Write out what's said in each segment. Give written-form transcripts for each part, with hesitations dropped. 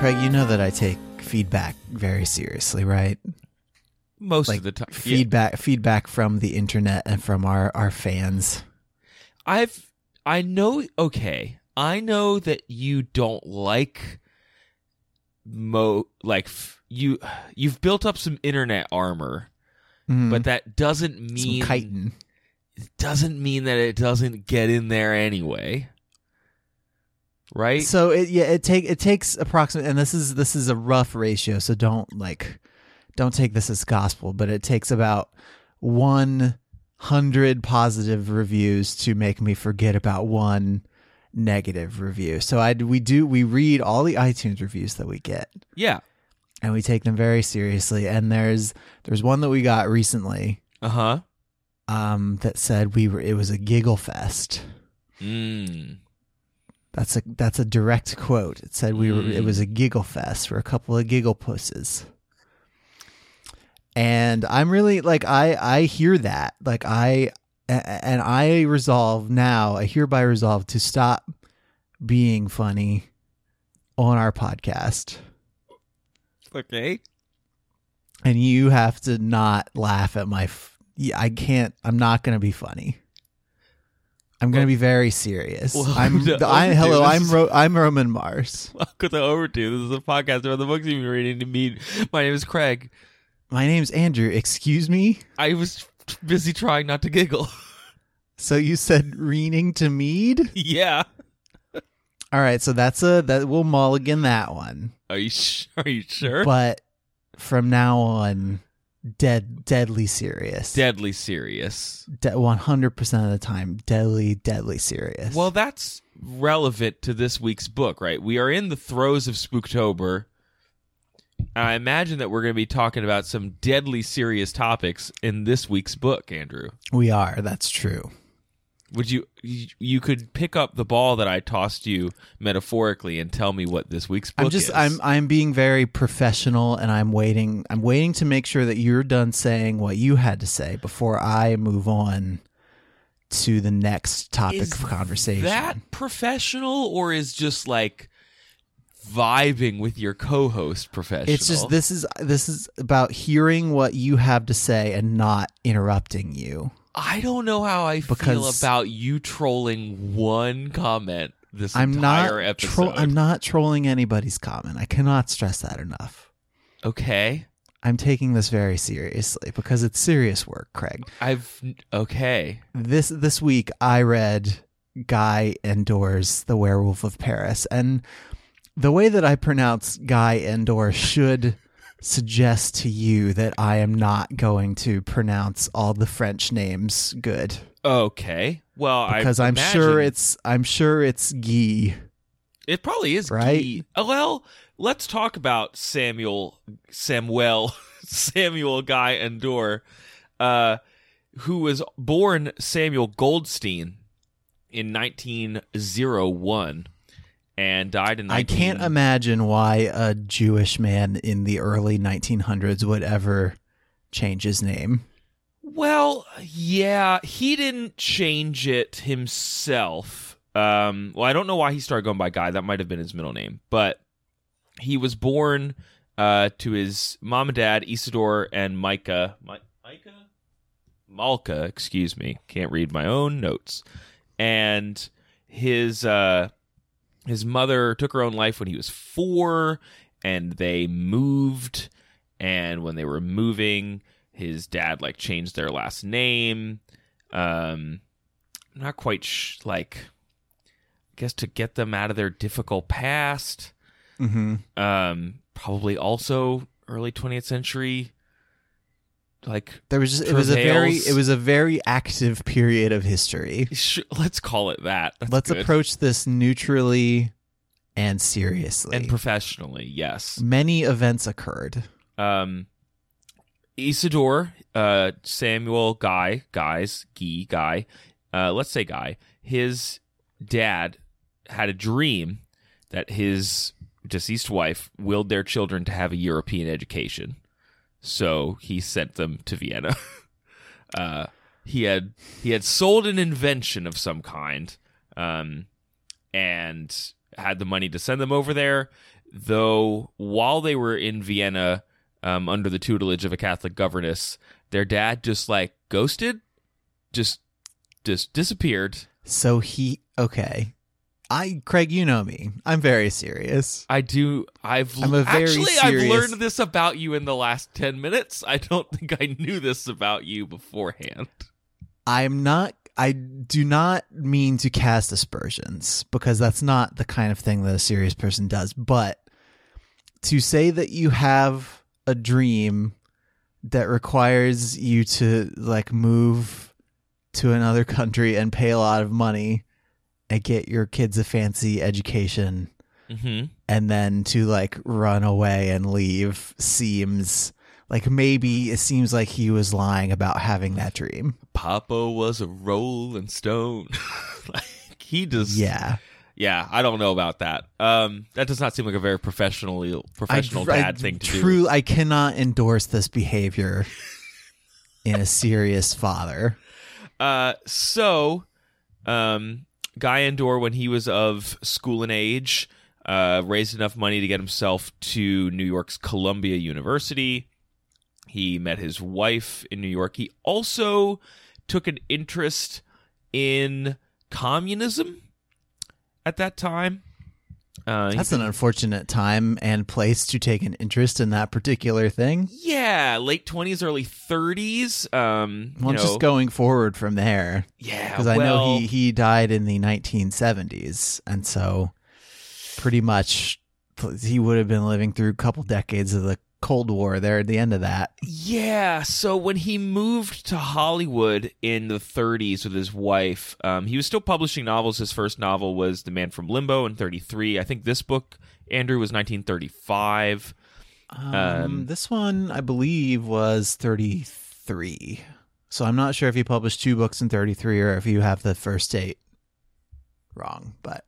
Craig, you know that I take feedback very seriously, right? Most of the time. Feedback from the internet and from our fans. I know that you don't like you've built up some internet armor, but that doesn't mean some chitin. It doesn't mean that it doesn't get in there anyway. Right? So it takes approximately, and this is a rough ratio, so don't take this as gospel, but it takes about 100 positive reviews to make me forget about one negative review. So we read all the iTunes reviews that we get. Yeah. And we take them very seriously, and there's one that we got recently. Uh-huh. That said it was a giggle fest. Mm. That's a direct quote. It said it was a giggle fest for a couple of giggle pusses. And I'm really I hear that. I resolve now, I hereby resolve to stop being funny on our podcast. Okay. And you have to not laugh at my I'm not going to be funny. I'm going to be very serious. I'm Roman Mars. Welcome to Overdue. This is a podcast about the books you've been reading to meet. My name is Craig. My name's Andrew. Excuse me? I was busy trying not to giggle. So you said reading to mead? Yeah. All right, so we'll mulligan that one. Are you sure? But from now on, deadly serious. 100% of the time, deadly serious. Well, that's relevant to this week's book, right? We are in the throes of Spooktober. I imagine that we're going to be talking about some deadly serious topics in this week's book, Andrew. We are. That's true. Would you could pick up the ball that I tossed you metaphorically and tell me what this week's book is. I'm being very professional, and I'm waiting to make sure that you're done saying what you had to say before I move on to the next topic of conversation. Is that professional, or is just vibing with your co-host professional? It's just this is about hearing what you have to say and not interrupting you. I don't know how I feel about you trolling one comment this entire episode. I'm not trolling anybody's comment. I cannot stress that enough. Okay. I'm taking this very seriously because it's serious work, Craig. Okay. This week I read Guy Endore's The Werewolf of Paris, and the way that I pronounce Guy Endore should suggest to you that I am not going to pronounce all the French names good. Okay. Well, because I'm sure it's Guy. It probably is, right? Guy. Oh, well, let's talk about Samuel Guy Endore, who was born Samuel Goldstein in 1901. And died in 1900s. I can't imagine why a Jewish man in the early 1900s would ever change his name. Well, yeah, he didn't change it himself. I don't know why he started going by Guy. That might have been his middle name. But he was born to his mom and dad, Isidore and Micah. Malka, excuse me. Can't read my own notes. And his mother took her own life when he was 4, and they moved. And when they were moving, his dad changed their last name. Not quite I guess to get them out of their difficult past. Probably also early 20th century like there was just, it was a very active period of history. Let's call it that. Let's approach this neutrally and seriously and professionally. Yes, many events occurred. Isidore, Samuel Guy, his dad had a dream that his deceased wife willed their children to have a European education. So he sent them to Vienna. He had sold an invention of some kind, and had the money to send them over there. Though while they were in Vienna, under the tutelage of a Catholic governess, their dad just like ghosted, just disappeared. So Craig, you know me. I'm very serious. I do. I've learned this about you in the last 10 minutes. I don't think I knew this about you beforehand. I do not mean to cast aspersions, because that's not the kind of thing that a serious person does. But to say that you have a dream that requires you to like move to another country and pay a lot of money and get your kids a fancy education, mm-hmm. and then to like run away and leave seems like, maybe it seems like he was lying about having that dream. Papa was a rolling stone. Like he just, yeah. I don't know about that. That does not seem like a very professional thing to do. I cannot endorse this behavior in a serious father. Guy Endore, when he was of school and age, raised enough money to get himself to New York's Columbia University. He met his wife in New York. He also took an interest in communism at that time. That's an unfortunate time and place to take an interest in that particular thing. Yeah, late 20s, early 30s. Just going forward from there. Yeah, because I know he died in the 1970s, and so pretty much he would have been living through a couple decades of the Cold War there at the end of that. Yeah, so when he moved to Hollywood in the 30s with his wife, he was still publishing novels. His first novel was The Man from Limbo in 33. I think this book, Andrew, was 1935. This one, I believe, was 33. So I'm not sure if he published two books in 33 or if you have the first date wrong, but...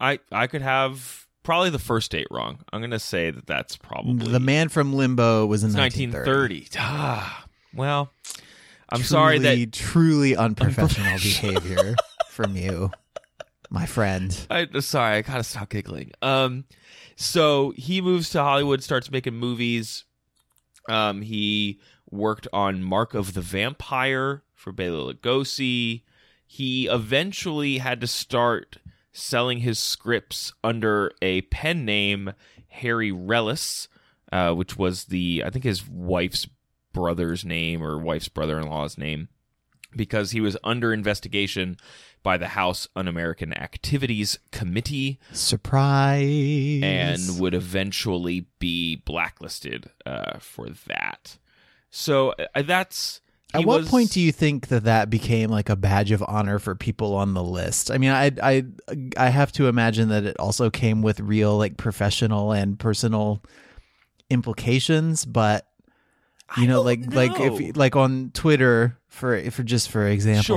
I could have... probably the first date wrong. I'm going to say that that's probably... The Man from Limbo was in 1930. Well, I'm sorry that... Truly unprofessional behavior from you, my friend. Sorry, I got to stop giggling. So he moves to Hollywood, starts making movies. He worked on Mark of the Vampire for Bela Lugosi. He eventually had to start... selling his scripts under a pen name, Harry Rellis, which was his wife's brother's name or wife's brother-in-law's name, because he was under investigation by the House Un-American Activities Committee. Surprise! And would eventually be blacklisted for that. So that's... At what point do you think that became like a badge of honor for people on the list? I mean, I have to imagine that it also came with real like professional and personal implications. But if on Twitter for example,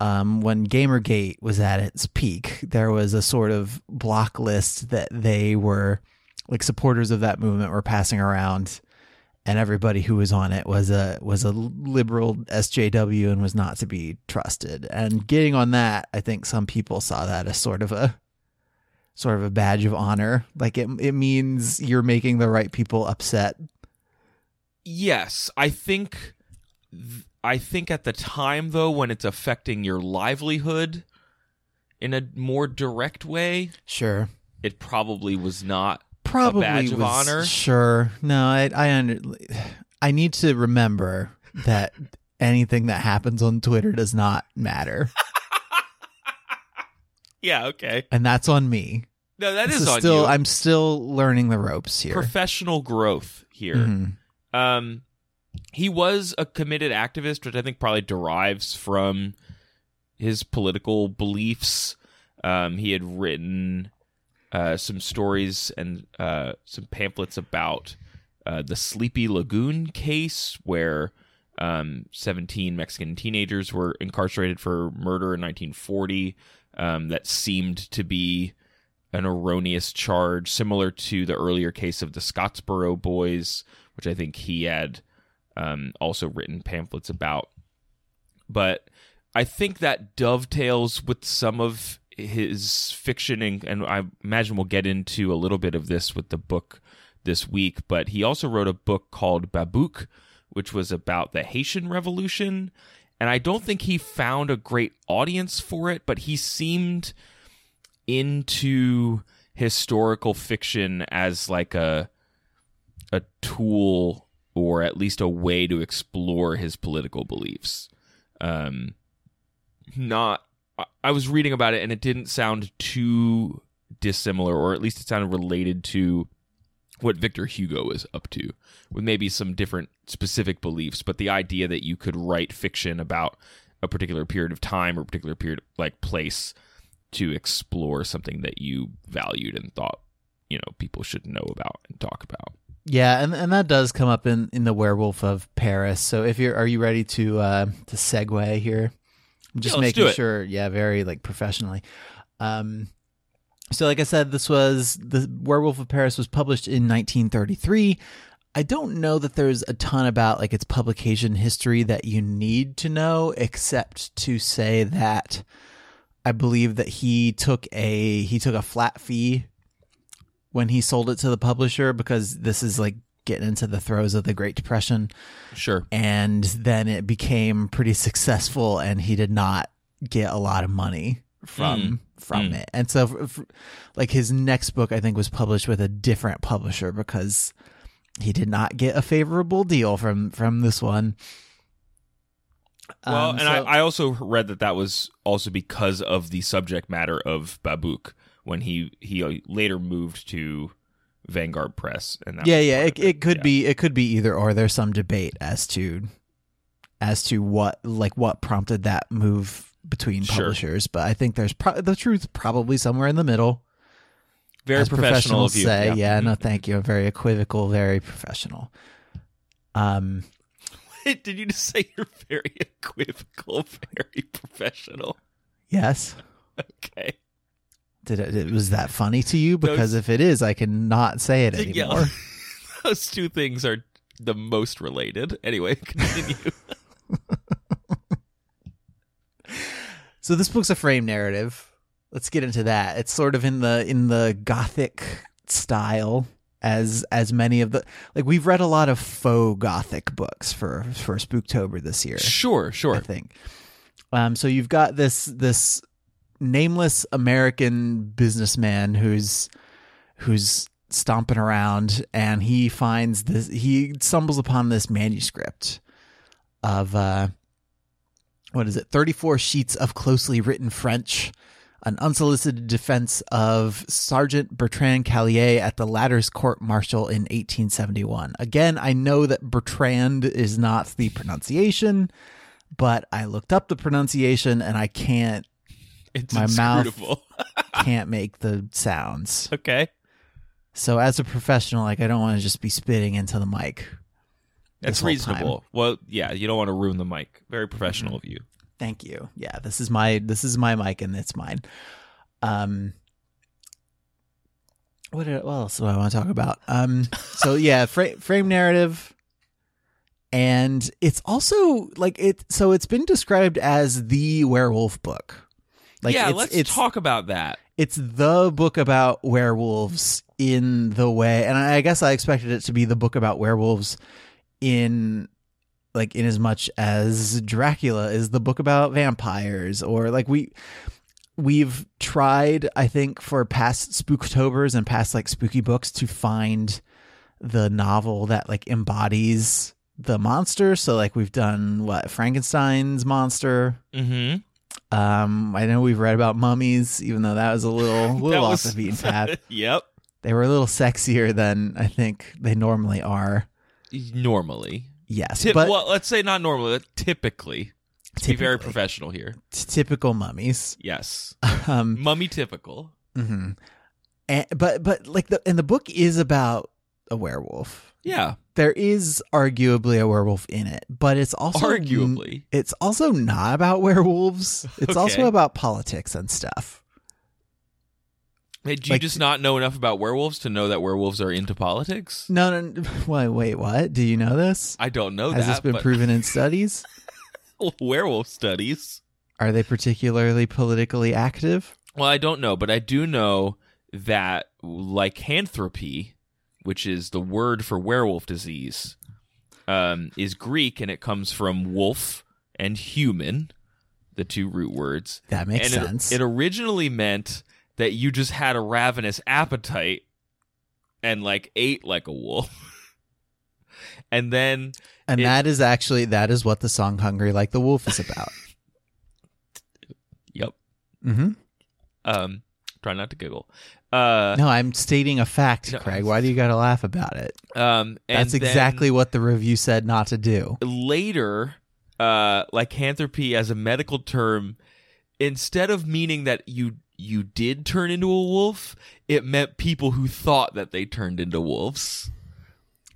when Gamergate was at its peak, there was a sort of block list that they were like supporters of that movement were passing around. And everybody who was on it was a liberal SJW and was not to be trusted. And getting on that, I think some people saw that as sort of a badge of honor. Like it means you're making the right people upset. Yes, I think at the time though, when it's affecting your livelihood in a more direct way, sure, it probably was not. Probably a badge of honor. Sure. No, I need to remember that anything that happens on Twitter does not matter. Yeah, okay. And that's on me. No, that is on you. I'm still learning the ropes here. Professional growth here. Mm-hmm. He was a committed activist, which I think probably derives from his political beliefs. He had written some stories and some pamphlets about the Sleepy Lagoon case, where 17 Mexican teenagers were incarcerated for murder in 1940. That seemed to be an erroneous charge, similar to the earlier case of the Scottsboro Boys, which I think he had also written pamphlets about. But I think that dovetails with some of his fiction, and I imagine we'll get into a little bit of this with the book this week, but he also wrote a book called Babouk, which was about the Haitian Revolution, and I don't think he found a great audience for it, but he seemed into historical fiction as like a tool, or at least a way to explore his political beliefs. I was reading about it, and it didn't sound too dissimilar, or at least it sounded related to what Victor Hugo was up to, with maybe some different specific beliefs. But the idea that you could write fiction about a particular period of time or a particular period, like place, to explore something that you valued and thought, you know, people should know about and talk about. Yeah, and that does come up in The Werewolf of Paris. So if are you ready to segue here? I'm just making sure, very like professionally. So like I said, this was The Werewolf of Paris was published in 1933. I don't know that there's a ton about like its publication history that you need to know, except to say that I believe that he took a flat fee when he sold it to the publisher, because this is like getting into the throes of the Great Depression. Sure. And then it became pretty successful, and he did not get a lot of money from it. And so like his next book, I think, was published with a different publisher because he did not get a favorable deal from this one. Well, I also read that was also because of the subject matter of Babouk, when he later moved to Vanguard Press, and it could be either or. There's some debate as to what prompted that move between publishers, sure. But I think there's the truth probably somewhere in the middle. Very as professional of you. Say, yeah, no, thank you. I'm very equivocal, very professional. Did you just say you're very equivocal, very professional? Yes. Okay. Was that funny to you? Because if it is, I cannot say it anymore. Yeah. Those two things are the most related. Anyway, continue. So this book's a frame narrative. Let's get into that. It's sort of in the Gothic style. As many of the, like, we've read a lot of faux Gothic books for Spooktober this year. Sure. I think. So you've got this nameless American businessman who's stomping around, and he finds this. He stumbles upon this manuscript of 34 sheets of closely written French. An unsolicited defense of Sergeant Bertrand Callier at the latter's court-martial in 1871. Again, I know that Bertrand is not the pronunciation, but I looked up the pronunciation, and I can't... my mouth can't make the sounds. Okay. So as a professional, like, I don't want to just be spitting into the mic. That's reasonable. Well, yeah, you don't want to ruin the mic. Very professional of you. Thank you. Yeah, this is my mic, and it's mine. What else do I want to talk about? So yeah, frame narrative, and it's also like it. So it's been described as the werewolf book. Like, yeah, let's talk about that. It's the book about werewolves in the way, and I guess I expected it to be the book about werewolves in. Like, in as much as Dracula is the book about vampires, or like we've tried, I think, for past Spooktobers and past like spooky books to find the novel that like embodies the monster. So like we've done Frankenstein's monster. Mm-hmm. I know we've read about mummies, even though that was a little off the beaten path. Yep, they were a little sexier than I think they normally are. Normally. Yes. But well, let's say not normally, but typically. Let's be very professional here. Typical mummies. Yes. Mummy typical. Mm-hmm. And, but like the book is about a werewolf. Yeah. There is arguably a werewolf in it, but it's also arguably. It's also not about werewolves. It's also about politics and stuff. Hey, do you just not know enough about werewolves to know that werewolves are into politics? No. Wait, what? Do you know this? I don't know. Has this been proven in studies? Werewolf studies. Are they particularly politically active? Well, I don't know, but I do know that lycanthropy, which is the word for werewolf disease, is Greek, and it comes from wolf and human, the two root words. That makes sense. It originally meant that you just had a ravenous appetite and ate like a wolf. And then... And that is what the song Hungry Like the Wolf is about. Yep. Mm-hmm. Try not to giggle. No, I'm stating a fact, Craig. Why do you got to laugh about it? That's exactly what the review said not to do. Later, lycanthropy as a medical term, instead of meaning that you did turn into a wolf, it meant people who thought that they turned into wolves.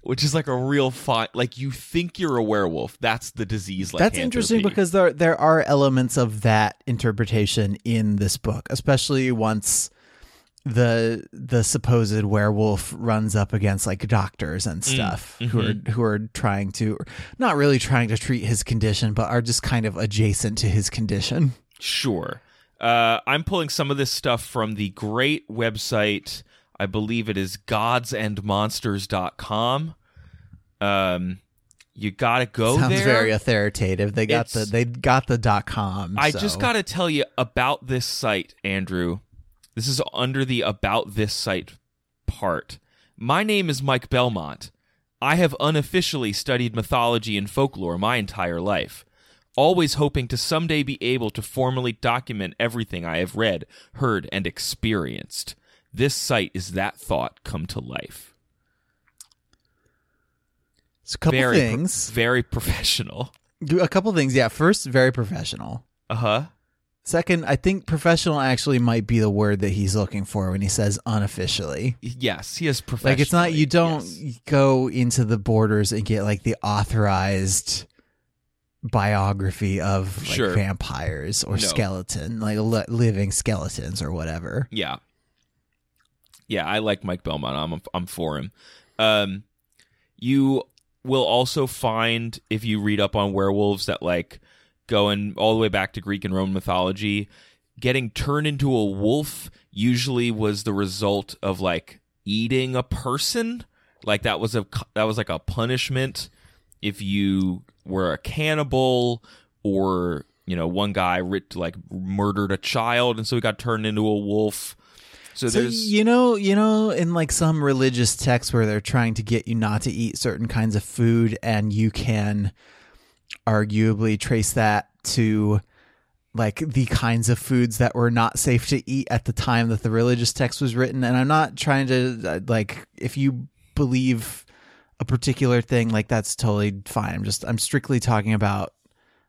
Which is a real fight. You think you're a werewolf. That's the disease. That's interesting because there are elements of that interpretation in this book, especially once the supposed werewolf runs up against doctors and stuff who are trying to, not really trying to treat his condition, but are just kind of adjacent to his condition. Sure. I'm pulling some of this stuff from the great website. I believe it is godsandmonsters.com. You gotta go there. Sounds very authoritative. They got the .com. I just gotta tell you about this site, Andrew. This is under the about this site part. My name is Mike Belmont. I have unofficially studied mythology and folklore my entire life, always hoping to someday be able to formally document everything I have read, heard, and experienced. This site is that thought come to life. It's a couple things. Very professional. A couple things, yeah. First, very professional. Uh-huh. Second, I think professional actually might be the word that he's looking for when he says unofficially. Yes, he is professional. It's not, you don't go into the borders and get the authorized biography of vampires or skeleton, living skeletons or whatever. Yeah. Yeah, I like Mike Belmont. I'm for him. You will also find, if you read up on werewolves, that going all the way back to Greek and Roman mythology, getting turned into a wolf usually was the result of eating a person. That was a punishment if you were a cannibal, or one guy murdered a child, and so he got turned into a wolf. So you know, in some religious texts where they're trying to get you not to eat certain kinds of food, and you can arguably trace that to the kinds of foods that were not safe to eat at the time that the religious text was written. And I'm not trying to if you believe a particular thing, that's totally fine. I'm strictly talking about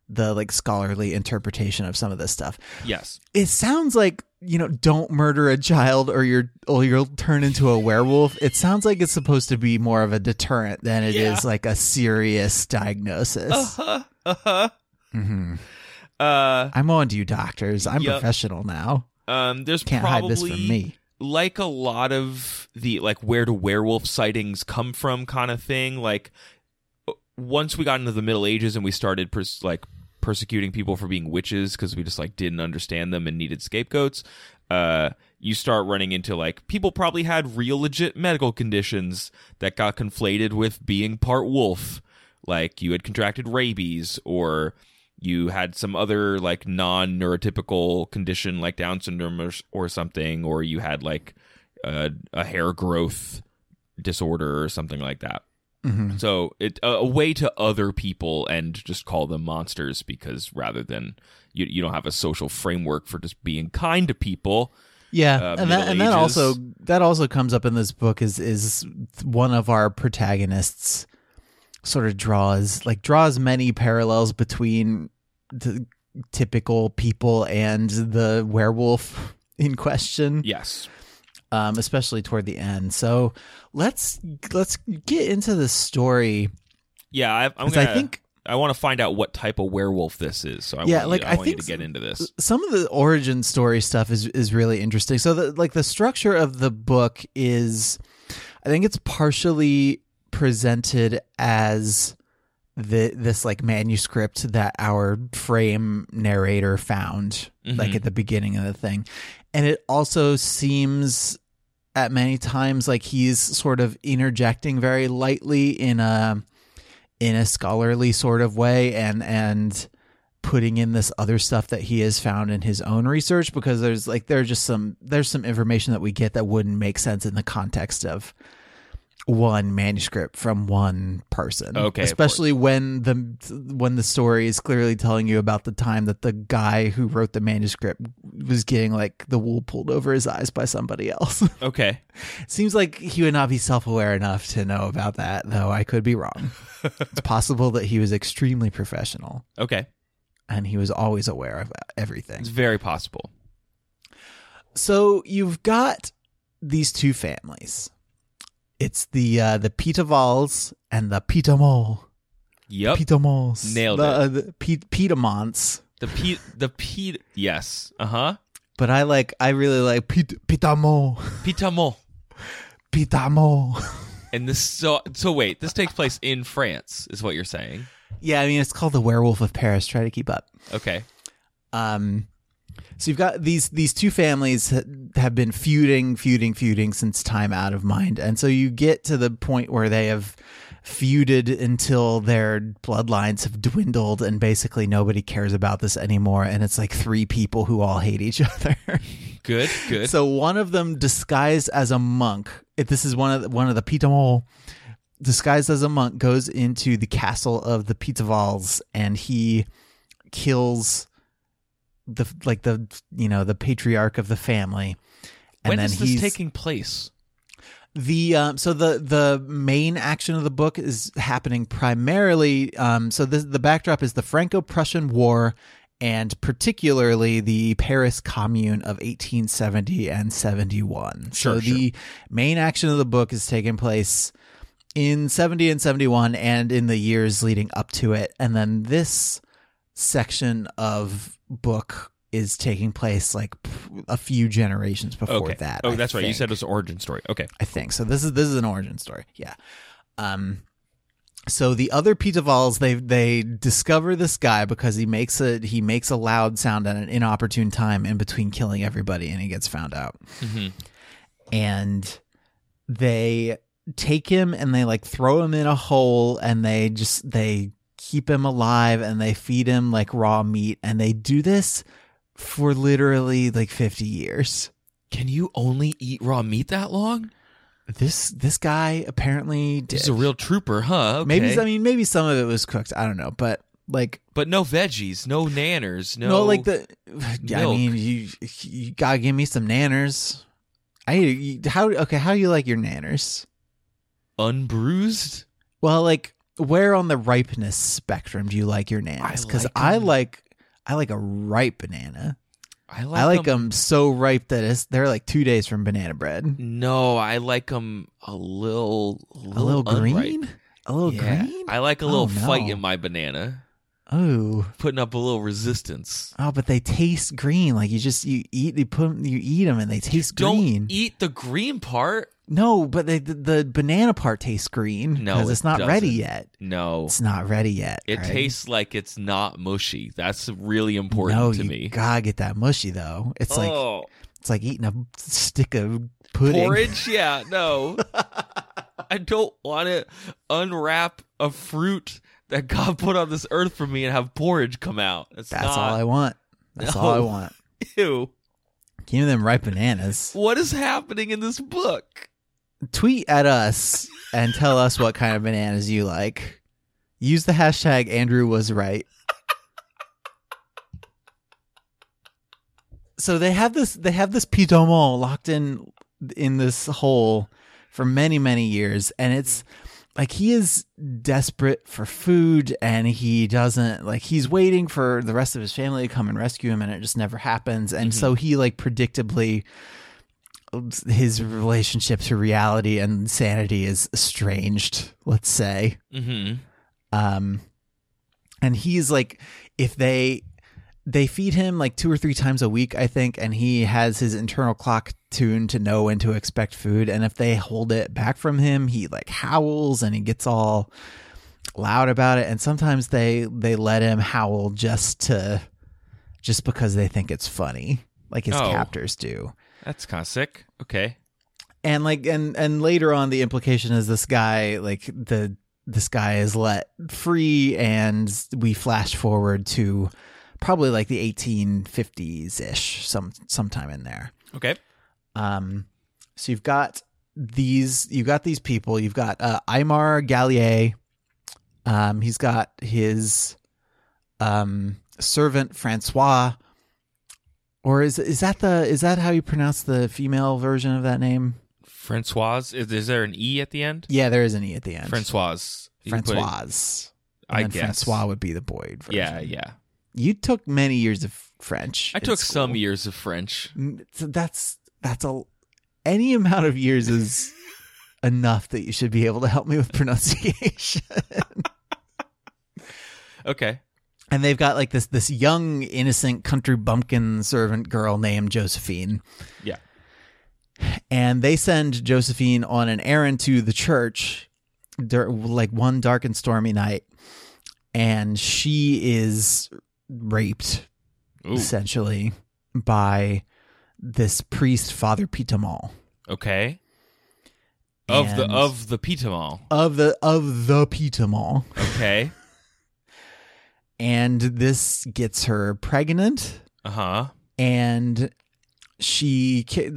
the scholarly interpretation of some of this stuff. Yes. It sounds don't murder a child or you'll turn into a werewolf. It sounds like it's supposed to be more of a deterrent than it is a serious diagnosis. Uh-huh. Uh-huh. Mm-hmm. I'm on to you, doctors. I'm professional now. There's can't hide this from me. A lot of the where do werewolf sightings come from kind of thing. Once we got into the Middle Ages and we started persecuting people for being witches because we just didn't understand them and needed scapegoats, you start running into people probably had real legit medical conditions that got conflated with being part wolf, you had contracted rabies or you had some other non-neurotypical condition like Down syndrome or something, or you had a hair growth disorder or something like that. Mm-hmm. So it a way to other people and just call them monsters, because rather than you don't have a social framework for just being kind to people. Yeah, and that also comes up in this book. Is one of our protagonists sort of draws many parallels between the typical people and the werewolf in question. Yes. Especially toward the end. So let's get into the story. Yeah, I want to find out what type of werewolf this is. So I want you to get into this. Some of the origin story stuff is really interesting. So the structure of the book is, I think it's partially presented as this manuscript that our frame narrator found at the beginning of the thing. And it also seems at many times like he's sort of interjecting very lightly in a scholarly sort of way and putting in this other stuff that he has found in his own research, because there's some information that we get that wouldn't make sense in the context of one manuscript from one person. Okay. Especially when the story is clearly telling you about the time that the guy who wrote the manuscript was getting the wool pulled over his eyes by somebody else. Okay. Seems like he would not be self-aware enough to know about that, though I could be wrong. It's possible that he was extremely professional. Okay. And he was always aware of everything. It's very possible. So you've got these two families. It's the Pitavals and the Pitamal. Yep. Pitamonts. Nailed it. Pitamonts. Yes. Uh-huh. But I really like Pitamal. Pitamal. Pitamal. And this, so wait, this takes place in France is what you're saying? Yeah, I mean, it's called The Werewolf of Paris. Try to keep up. Okay. So you've got these two families have been feuding since time out of mind. And so you get to the point where they have feuded until their bloodlines have dwindled and basically nobody cares about this anymore. And it's like three people who all hate each other. Good. So one of them disguised as a monk. If this is one of the Pitamal, disguised as a monk, goes into the castle of the Pitavals and he kills the patriarch of the family. And when is this taking place? The main action of the book is happening primarily. The backdrop is the Franco-Prussian War, and particularly the Paris Commune of 1870 and 71. Sure. The main action of the book is taking place in 70 and 71, and in the years leading up to it. And then this section of book is taking place a few generations before that. Oh, that's right. You said it's an origin story. Okay. I think so. This is an origin story. Yeah. So the other Pitavals, they discover this guy because he makes a loud sound at an inopportune time in between killing everybody, and he gets found out. Mm-hmm. And they take him and they throw him in a hole, and they keep him alive, and they feed him raw meat, and they do this for literally 50 years. Can you only eat raw meat that long? This guy apparently did. He's a real trooper, huh? Okay. Maybe some of it was cooked. I don't know, but no veggies, no nanners, milk. I mean, you gotta give me some nanners. How do you like your nanners? Unbruised? Well, where on the ripeness spectrum do you like your bananas? Because I like a ripe banana. I like them so ripe that they're 2 days from banana bread. No, I like them a little green. A little green. I like a little fight in my banana. Oh, putting up a little resistance. Oh, but they taste green. You eat them and they taste green. Don't eat the green part. No, but the banana part tastes green because it's not ready yet. No. It's not ready yet. It tastes like it's not mushy. That's really important to me. You gotta get that mushy though. It's it's like eating a stick of pudding. Porridge? Yeah, no. I don't want to unwrap a fruit that God put on this earth for me and have porridge come out. That's all I want. All I want. Ew. Give them ripe bananas. What is happening in this book? Tweet at us and tell us what kind of bananas you like. Use the hashtag #AndrewWasRight. So they have this Pitomon locked in this hole for many, many years, and it's like, he is desperate for food, and he doesn't, like, he's waiting for the rest of his family to come and rescue him, and it just never happens. And so he, like, predictably, his relationship to reality and sanity is estranged, let's say. And he's like, if they feed him like 2 or 3 times a week, I think, and he has his internal clock tuned to know when to expect food. And if they hold it back from him, he like howls and he gets all loud about it. And sometimes they let him howl just because they think it's funny, like his captors do. That's kind of sick. Okay. And like, and later on, the implication is this guy, like this guy is let free, and we flash forward to probably like the 1850s ish, sometime in there. Okay. So you've got these people, you've got, Aymar Gallier. He's got his, servant Françoise. Or is that how you pronounce the female version of that name? Françoise. Is there an E at the end? Yeah, there is an E at the end. Françoise. I guess François would be the boy version. Yeah, yeah. You took many years of French. I took some years of French. So that's any amount of years is enough that you should be able to help me with pronunciation. Okay. And they've got like this young, innocent country bumpkin servant girl named Josephine. Yeah. And they send Josephine on an errand to the church, like one dark and stormy night. And she is raped, essentially, by this priest, Father Pitamal. Okay. Of the Pitamal. Of the Pitamal. Okay. And this gets her pregnant. Uh-huh. And she carries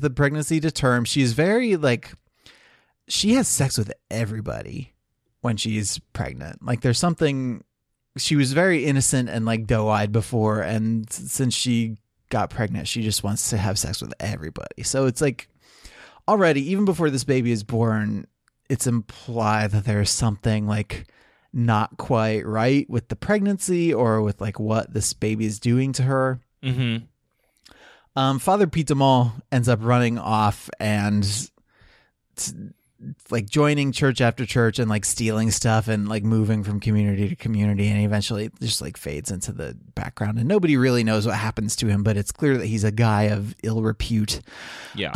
the pregnancy to term. She's very, like, she has sex with everybody when she's pregnant. Like, there's something, she was very innocent and, like, doe-eyed before. And since she got pregnant, she just wants to have sex with everybody. So it's, like, already, even before this baby is born, it's implied that there's something, like, not quite right with the pregnancy or with like what this baby is doing to her. Mm-hmm. Father Pitamal ends up running off and like joining church after church and like stealing stuff and like moving from community to community. And eventually just like fades into the background and nobody really knows what happens to him, but it's clear that he's a guy of ill repute. Yeah.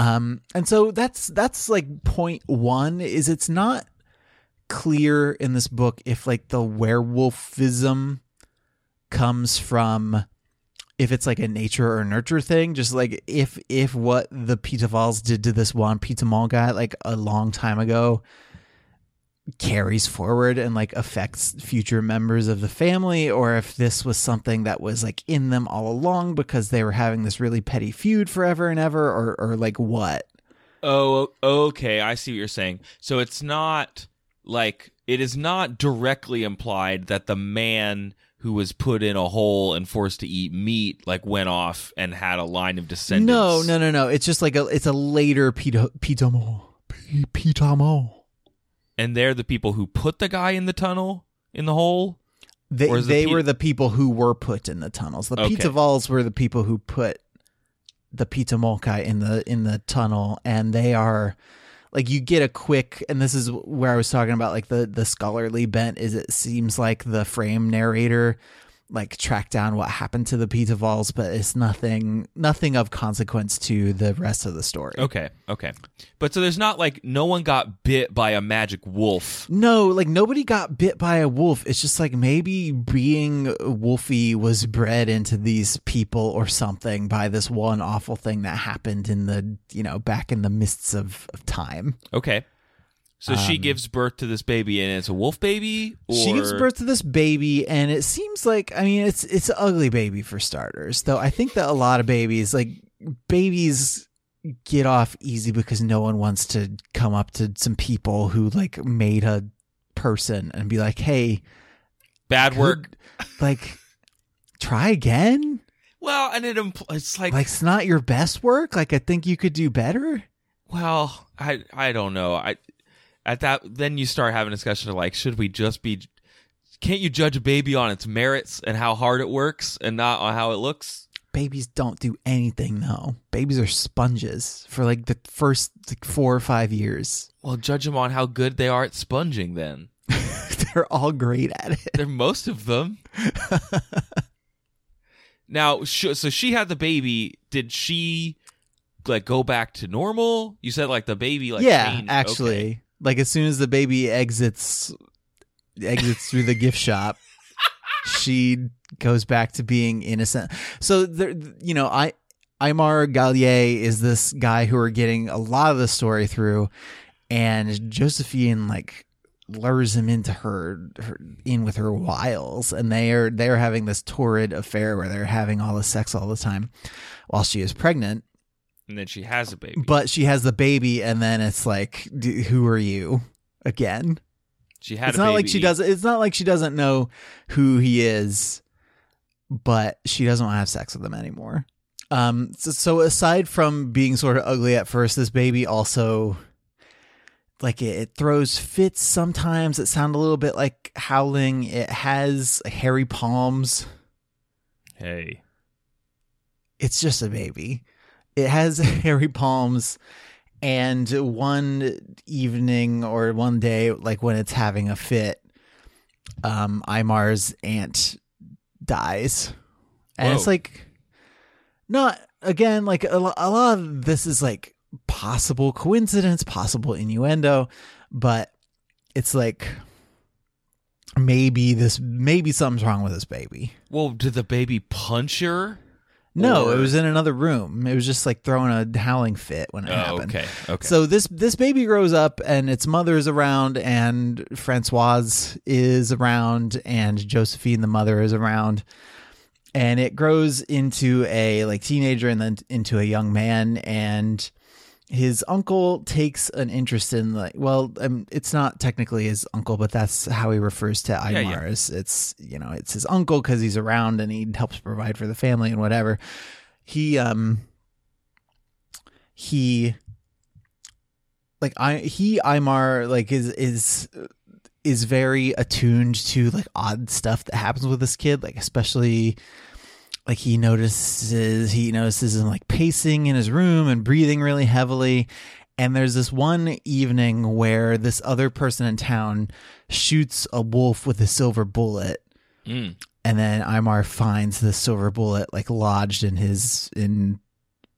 And so that's like point one is it's not clear in this book if like the werewolfism comes from if it's like a nature or nurture thing, just like if what the Pitavals did to this one Pitamal guy like a long time ago carries forward and like affects future members of the family, or if this was something that was like in them all along because they were having this really petty feud forever and ever, or like what. Oh, okay, I see what you're saying. So it's not like, it is not directly implied that the man who was put in a hole and forced to eat meat, like, went off and had a line of descendants. No. It's just like it's a later Pitamal. And they're the people who put the guy in the tunnel, in the hole? They were the people who were put in the tunnels. The Pitavals were the people who put the Pitamal guy in the tunnel, and they are... Like you get a quick, and this is where I was talking about like the scholarly bent is it seems like the frame narrator like tracked down what happened to the Pitavals, but it's nothing of consequence to the rest of the story. Okay. But so there's not like no one got bit by a magic wolf. No, like nobody got bit by a wolf. It's just like maybe being wolfy was bred into these people or something by this one awful thing that happened in the, you know, back in the mists of time. Okay. So she gives birth to this baby, and it's a wolf baby? Or... She gives birth to this baby, and it seems like, I mean, it's an ugly baby for starters, though I think that a lot of babies get off easy because no one wants to come up to some people who, like, made a person and be like, hey. Bad work. Like, try again? Well, and it's like... Like, it's not your best work? Like, I think you could do better? Well, I don't know. I... at that, then you start having a discussion of like, should we just be, can't you judge a baby on its merits and how hard it works and not on how it looks? Babies don't do anything though. Babies are sponges for like the first 4 or 5 years. Well, judge them on how good they are at sponging then. They're all great at it. They're most of them. Now, so she had the baby. Did she like go back to normal? You said like the baby like changed. Actually, okay. Like as soon as the baby exits through the gift shop, she goes back to being innocent. So there, you know, Aymar Gallier is this guy who we're getting a lot of the story through, and Josephine like lures him into her with her wiles, and they are having this torrid affair where they're having all the sex all the time while she is pregnant. And then she has a baby. But she has the baby, and then it's like, who are you again? She had a baby. It's not like she doesn't know who he is, but she doesn't want to have sex with him anymore. So aside from being sort of ugly at first, this baby also, like, it throws fits sometimes that sound a little bit like howling. It has hairy palms. Hey. It's just a baby. It has hairy palms, and one evening or one day, like when it's having a fit, Aymar's aunt dies. And It's like, not again, like a lot of this is like possible coincidence, possible innuendo, but it's like maybe something's wrong with this baby. Well, did the baby punch her? No, it was in another room. It was just like throwing a howling fit when it happened. Okay. So this baby grows up, and its mother is around, and Françoise is around, and Josephine, the mother, is around. And it grows into a like teenager and then into a young man. And his uncle takes an interest in like, it's not technically his uncle, but that's how he refers to Aymar. Yeah. It's you know, it's his uncle because he's around and he helps provide for the family and whatever. Aymar like is very attuned to like odd stuff that happens with this kid, like especially like he notices him like pacing in his room and breathing really heavily. And there's this one evening where this other person in town shoots a wolf with a silver bullet. Mm. And then Aymar finds the silver bullet like lodged in his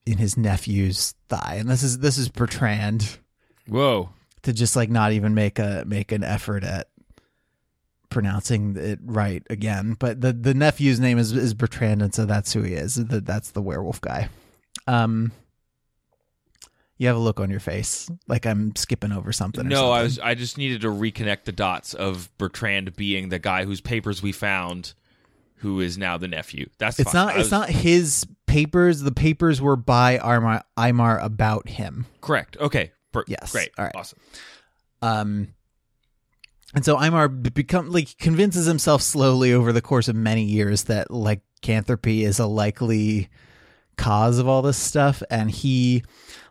nephew's thigh. And this is Bertrand. Whoa. To just like not even make an effort at pronouncing it right again, but the nephew's name is Bertrand, and so that's who he is. That's the werewolf guy. You have a look on your face like I'm skipping over something. No, I just needed to reconnect the dots of Bertrand being the guy whose papers we found, who is now the nephew. That's it's fine. Not. It's not his papers. The papers were by Aymar about him. Correct. Okay. Yes. Great. All right. Awesome. And so Aymar convinces himself slowly over the course of many years that lycanthropy is a likely cause of all this stuff, and he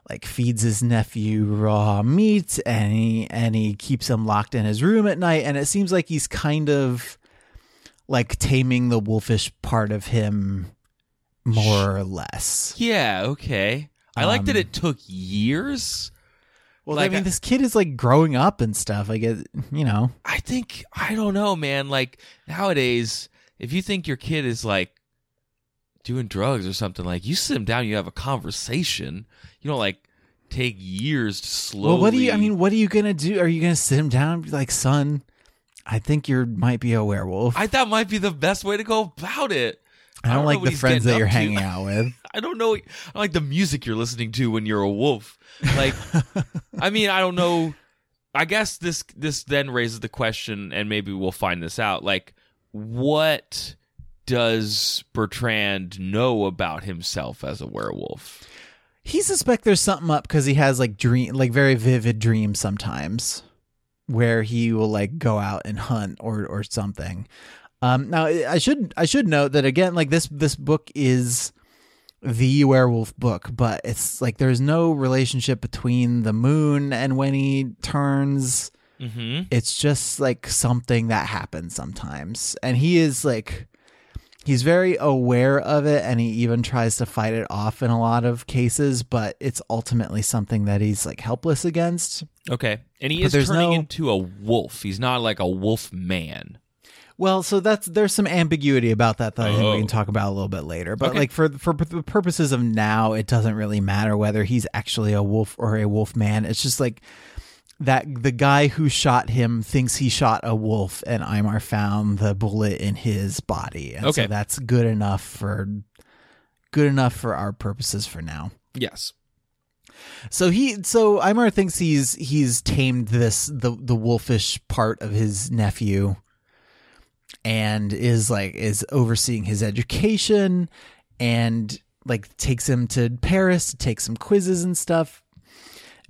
like feeds his nephew raw meat, and he keeps him locked in his room at night, and it seems like he's kind of like taming the wolfish part of him more or less. Yeah. Okay. I like that it took years. Well, like, I mean, this kid is like growing up and stuff. Like, you know, I think, I don't know, man. Like nowadays, if you think your kid is like doing drugs or something, like you sit him down, you have a conversation. You don't like take years to slowly. Well, what are you going to do? Are you going to sit him down and be like, son, I think you might be a werewolf? That might be the best way to go about it. I don't like the friends that you're hanging out with. I don't know. I don't like the music you're listening to when you're a wolf. Like, I mean, I don't know. I guess this then raises the question, and maybe we'll find this out. Like, what does Bertrand know about himself as a werewolf? He suspects there's something up because he has like very vivid dreams sometimes, where he will like go out and hunt or something. Now I should note that again, like this book is the werewolf book, but it's like there's no relationship between the moon and when he turns. Mm-hmm. It's just like something that happens sometimes. And he is like, he's very aware of it, and he even tries to fight it off in a lot of cases, but it's ultimately something that he's like helpless against. Okay. And he is turning into a wolf. He's not like a wolf man. Well, so there's some ambiguity about that that I think we can talk about a little bit later. But okay. Like for the purposes of now, it doesn't really matter whether he's actually a wolf or a wolf man. It's just like that the guy who shot him thinks he shot a wolf, and Aymar found the bullet in his body. And okay, so that's good enough for our purposes for now. Yes. So Aymar thinks he's tamed the wolfish part of his nephew, and is overseeing his education, and like takes him to Paris to take some quizzes and stuff.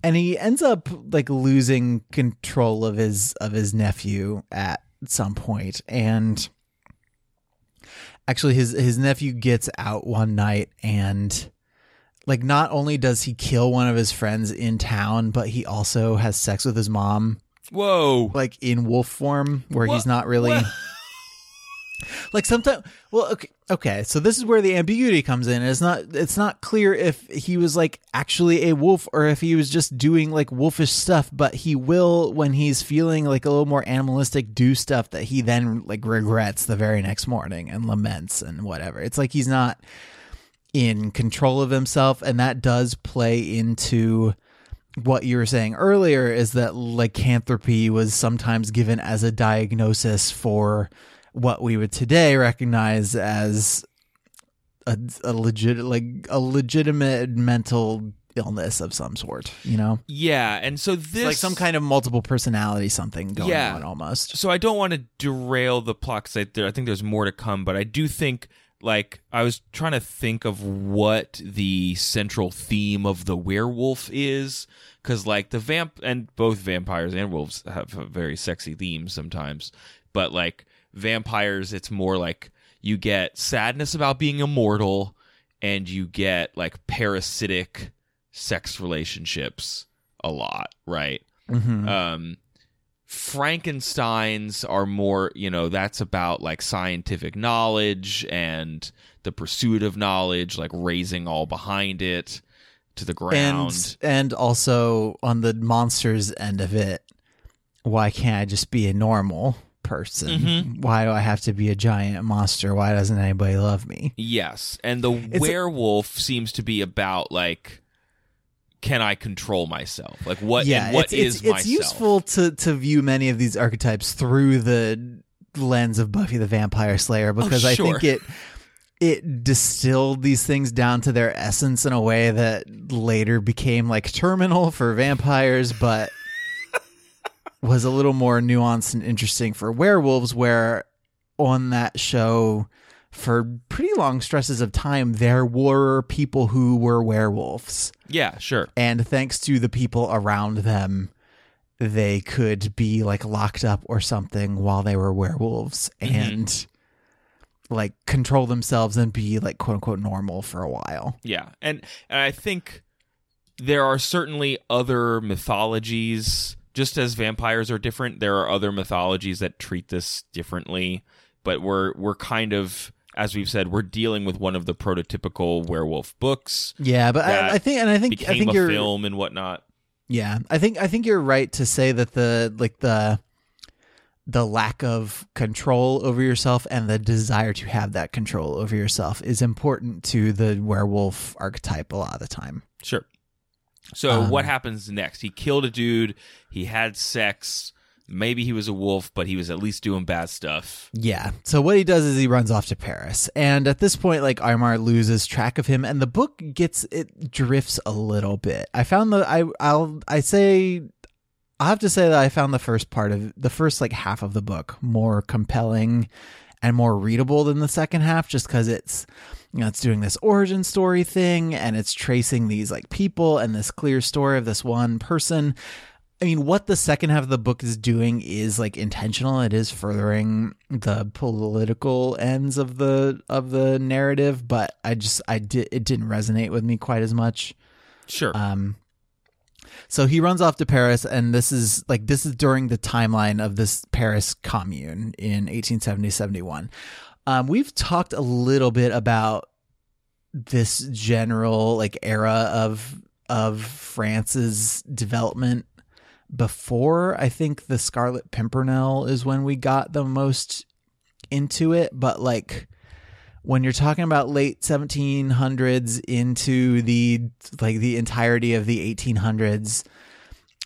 And he ends up like losing control of his nephew at some point. And actually his nephew gets out one night, and like not only does he kill one of his friends in town, but he also has sex with his mom. Whoa. Like in wolf form, where he's not really... What? Like sometimes, well, okay. So this is where the ambiguity comes in. It's not clear if he was like actually a wolf or if he was just doing like wolfish stuff. But he will, when he's feeling like a little more animalistic, do stuff that he then like regrets the very next morning and laments and whatever. It's like he's not in control of himself, and that does play into what you were saying earlier, is that lycanthropy was sometimes given as a diagnosis for what we would today recognize as a legitimate mental illness of some sort, you know? Yeah, and so this... It's like some kind of multiple personality something going on almost. So I don't want to derail the plot, because I think there's more to come, but I do think, like, I was trying to think of what the central theme of the werewolf is, because, like, both vampires and wolves have a very sexy theme sometimes, but, like, vampires, it's more like you get sadness about being immortal, and you get like parasitic sex relationships a lot, right? Mm-hmm. Frankensteins are more, you know, that's about like scientific knowledge and the pursuit of knowledge, like raising all behind it to the ground, and also on the monster's end of it, why can't I just be a normal person? Mm-hmm. Why do I have to be a giant monster? Why doesn't anybody love me? Yes. And werewolf seems to be about like, can I control myself? Like what? Yeah, and what is myself? It's useful to view many of these archetypes through the lens of Buffy the Vampire Slayer, because I think it distilled these things down to their essence in a way that later became like terminal for vampires, but was a little more nuanced and interesting for werewolves, where on that show for pretty long stretches of time, there were people who were werewolves. Yeah, sure. And thanks to the people around them, they could be like locked up or something while they were werewolves, mm-hmm, and like control themselves and be like quote unquote normal for a while. Yeah. And I think there are certainly other mythologies. Just as vampires are different, there are other mythologies that treat this differently, but we're kind of, as we've said, we're dealing with one of the prototypical werewolf books. Yeah, but I think you're, film and whatnot. Yeah, I think you're right to say that the lack of control over yourself and the desire to have that control over yourself is important to the werewolf archetype a lot of the time. Sure. So what happens next? He killed a dude. He had sex. Maybe he was a wolf, but he was at least doing bad stuff. Yeah. So what he does is he runs off to Paris. And at this point, like, Aymar loses track of him, and the book drifts a little bit. I found the first part of the first like half of the book more compelling and more readable than the second half, just because it's, you know, it's doing this origin story thing, and it's tracing these like people and this clear story of this one person. I mean, what the second half of the book is doing is like intentional. It is furthering the political ends of the narrative, but it didn't resonate with me quite as much. Sure. So he runs off to Paris, and this is during the timeline of this Paris Commune in 1870-71. We've talked a little bit about this general era of France's development before. I think the Scarlet Pimpernel is when we got the most into it, but when you're talking about late 1700s into the entirety of the 1800s,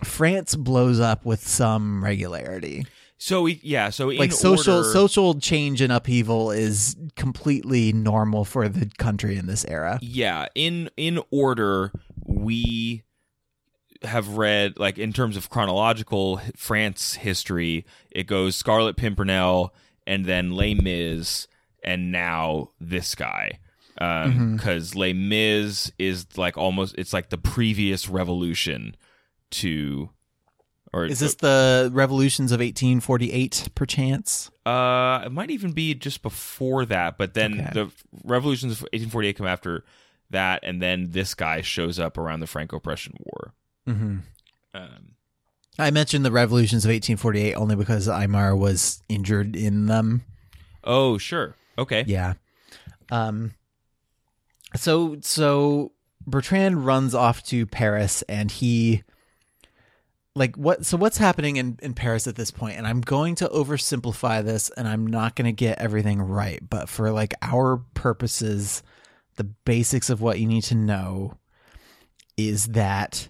France blows up with some regularity. Social change and upheaval is completely normal for the country in this era. Yeah, in order, we have read, in terms of chronological France history, it goes Scarlet Pimpernel and then Les Mis and now this guy. Because Les Mis is it's the previous revolution to... Or, is this the revolutions of 1848, perchance? It might even be just before that, but then the revolutions of 1848 come after that, and then this guy shows up around the Franco-Prussian War. Mm-hmm. I mentioned the revolutions of 1848 only because Aymar was injured in them. Oh, sure. Okay. Yeah. So Bertrand runs off to Paris, and he... what's happening in Paris at this point? And I'm going to oversimplify this, and I'm not going to get everything right, but for our purposes, the basics of what you need to know is that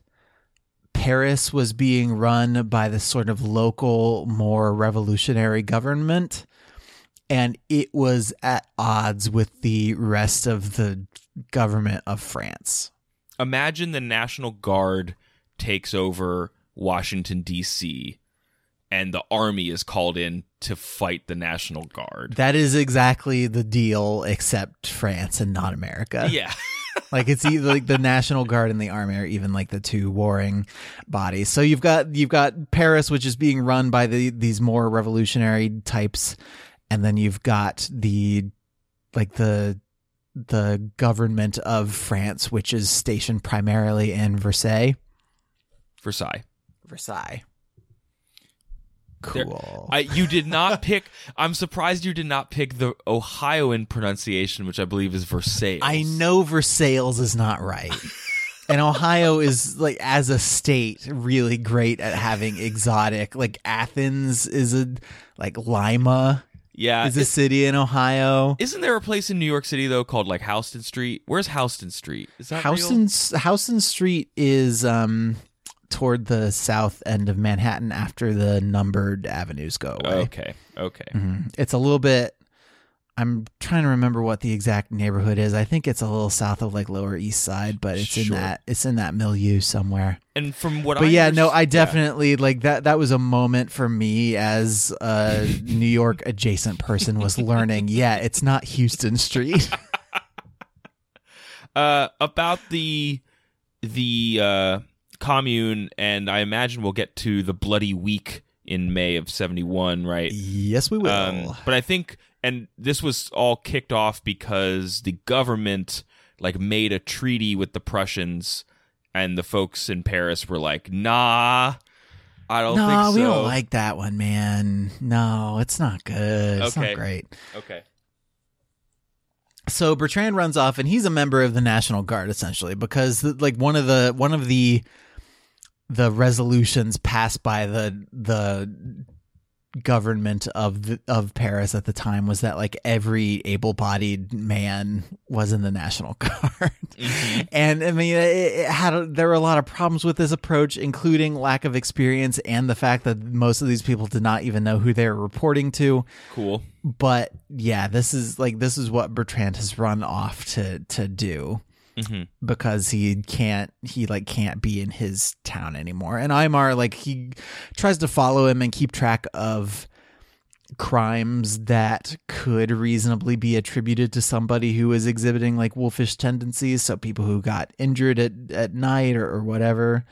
Paris was being run by this sort of local, more revolutionary government, and it was at odds with the rest of the government of France. Imagine the National Guard takes over Washington, D.C., and the army is called in to fight the National Guard. That is exactly the deal, except France and not America. Yeah. It's either the National Guard and the army are even the two warring bodies. So you've got Paris, which is being run by these more revolutionary types, and then you've got the government of France, which is stationed primarily in Versailles. Cool. You did not pick... I'm surprised you did not pick the Ohioan pronunciation, which I believe is Versailles. I know Versailles is not right. And Ohio is, as a state, really great at having exotic... Athens is a... Lima is a city in Ohio. Isn't there a place in New York City, though, called, Houston Street? Where's Houston Street? Is that real? Houston Street is... toward the south end of Manhattan after the numbered avenues go away. Okay. Mm-hmm. It's a little bit... I'm trying to remember what the exact neighborhood is. I think it's a little south of Lower East Side, but it's in that milieu somewhere. And from what I definitely that was a moment for me as a New York adjacent person was learning. Yeah, it's not Houston Street. About the Commune, and I imagine we'll get to the Bloody Week in May of 71, right? Yes, we will. But I think, and this was all kicked off because the government made a treaty with the Prussians, and the folks in Paris were like, nah, I don't think so. No, we don't like that one, man. No, it's not good. Okay. It's not great. Okay. So Bertrand runs off, and he's a member of the National Guard, essentially, because one of the resolutions passed by the government of Paris at the time was that every able-bodied man was in the National Guard. Mm-hmm. And I mean, there were a lot of problems with this approach, including lack of experience and the fact that most of these people did not even know who they were reporting to. Cool. But yeah, this is what Bertrand has run off to do. Mm-hmm. Because he can't be in his town anymore. And Aymar, he tries to follow him and keep track of crimes that could reasonably be attributed to somebody who is exhibiting wolfish tendencies. So people who got injured at night or whatever.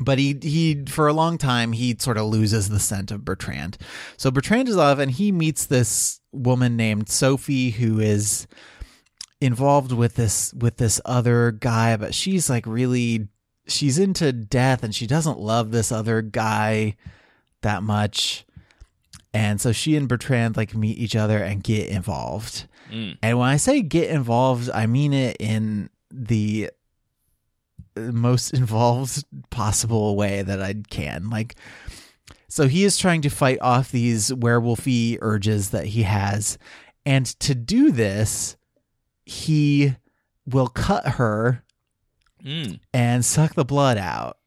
But he for a long time, he sort of loses the scent of Bertrand. So Bertrand is off and he meets this woman named Sophie, who is involved with this other guy, but she's like really, she's into death and she doesn't love this other guy that much. And so she and Bertrand like meet each other and get involved. Mm. And when I say get involved, I mean it in the most involved possible way that I can. Like, so he is trying to fight off these werewolfy urges that he has, and to do this he will cut her and suck the blood out,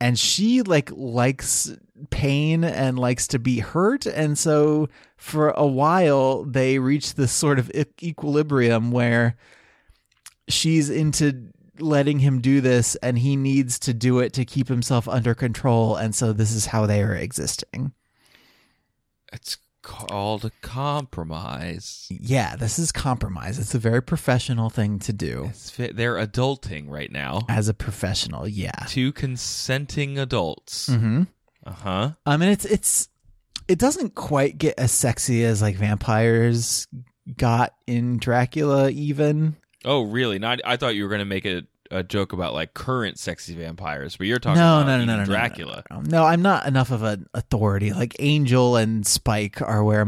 and she like likes pain and likes to be hurt, and so for a while they reach this sort of equilibrium where she's into letting him do this and he needs to do it to keep himself under control, and so this is how they are existing. It's called a compromise. Yeah, this is compromise. It's a very professional thing to do. They're adulting right now as a professional. Yeah, two consenting adults. Mm-hmm. Uh-huh. I mean, it doesn't quite get as sexy as like vampires got in Dracula even. Oh, really? Not. I thought you were going to make a joke about like current sexy vampires, but you're talking about Dracula. No, I'm not enough of an authority. Like Angel and Spike are where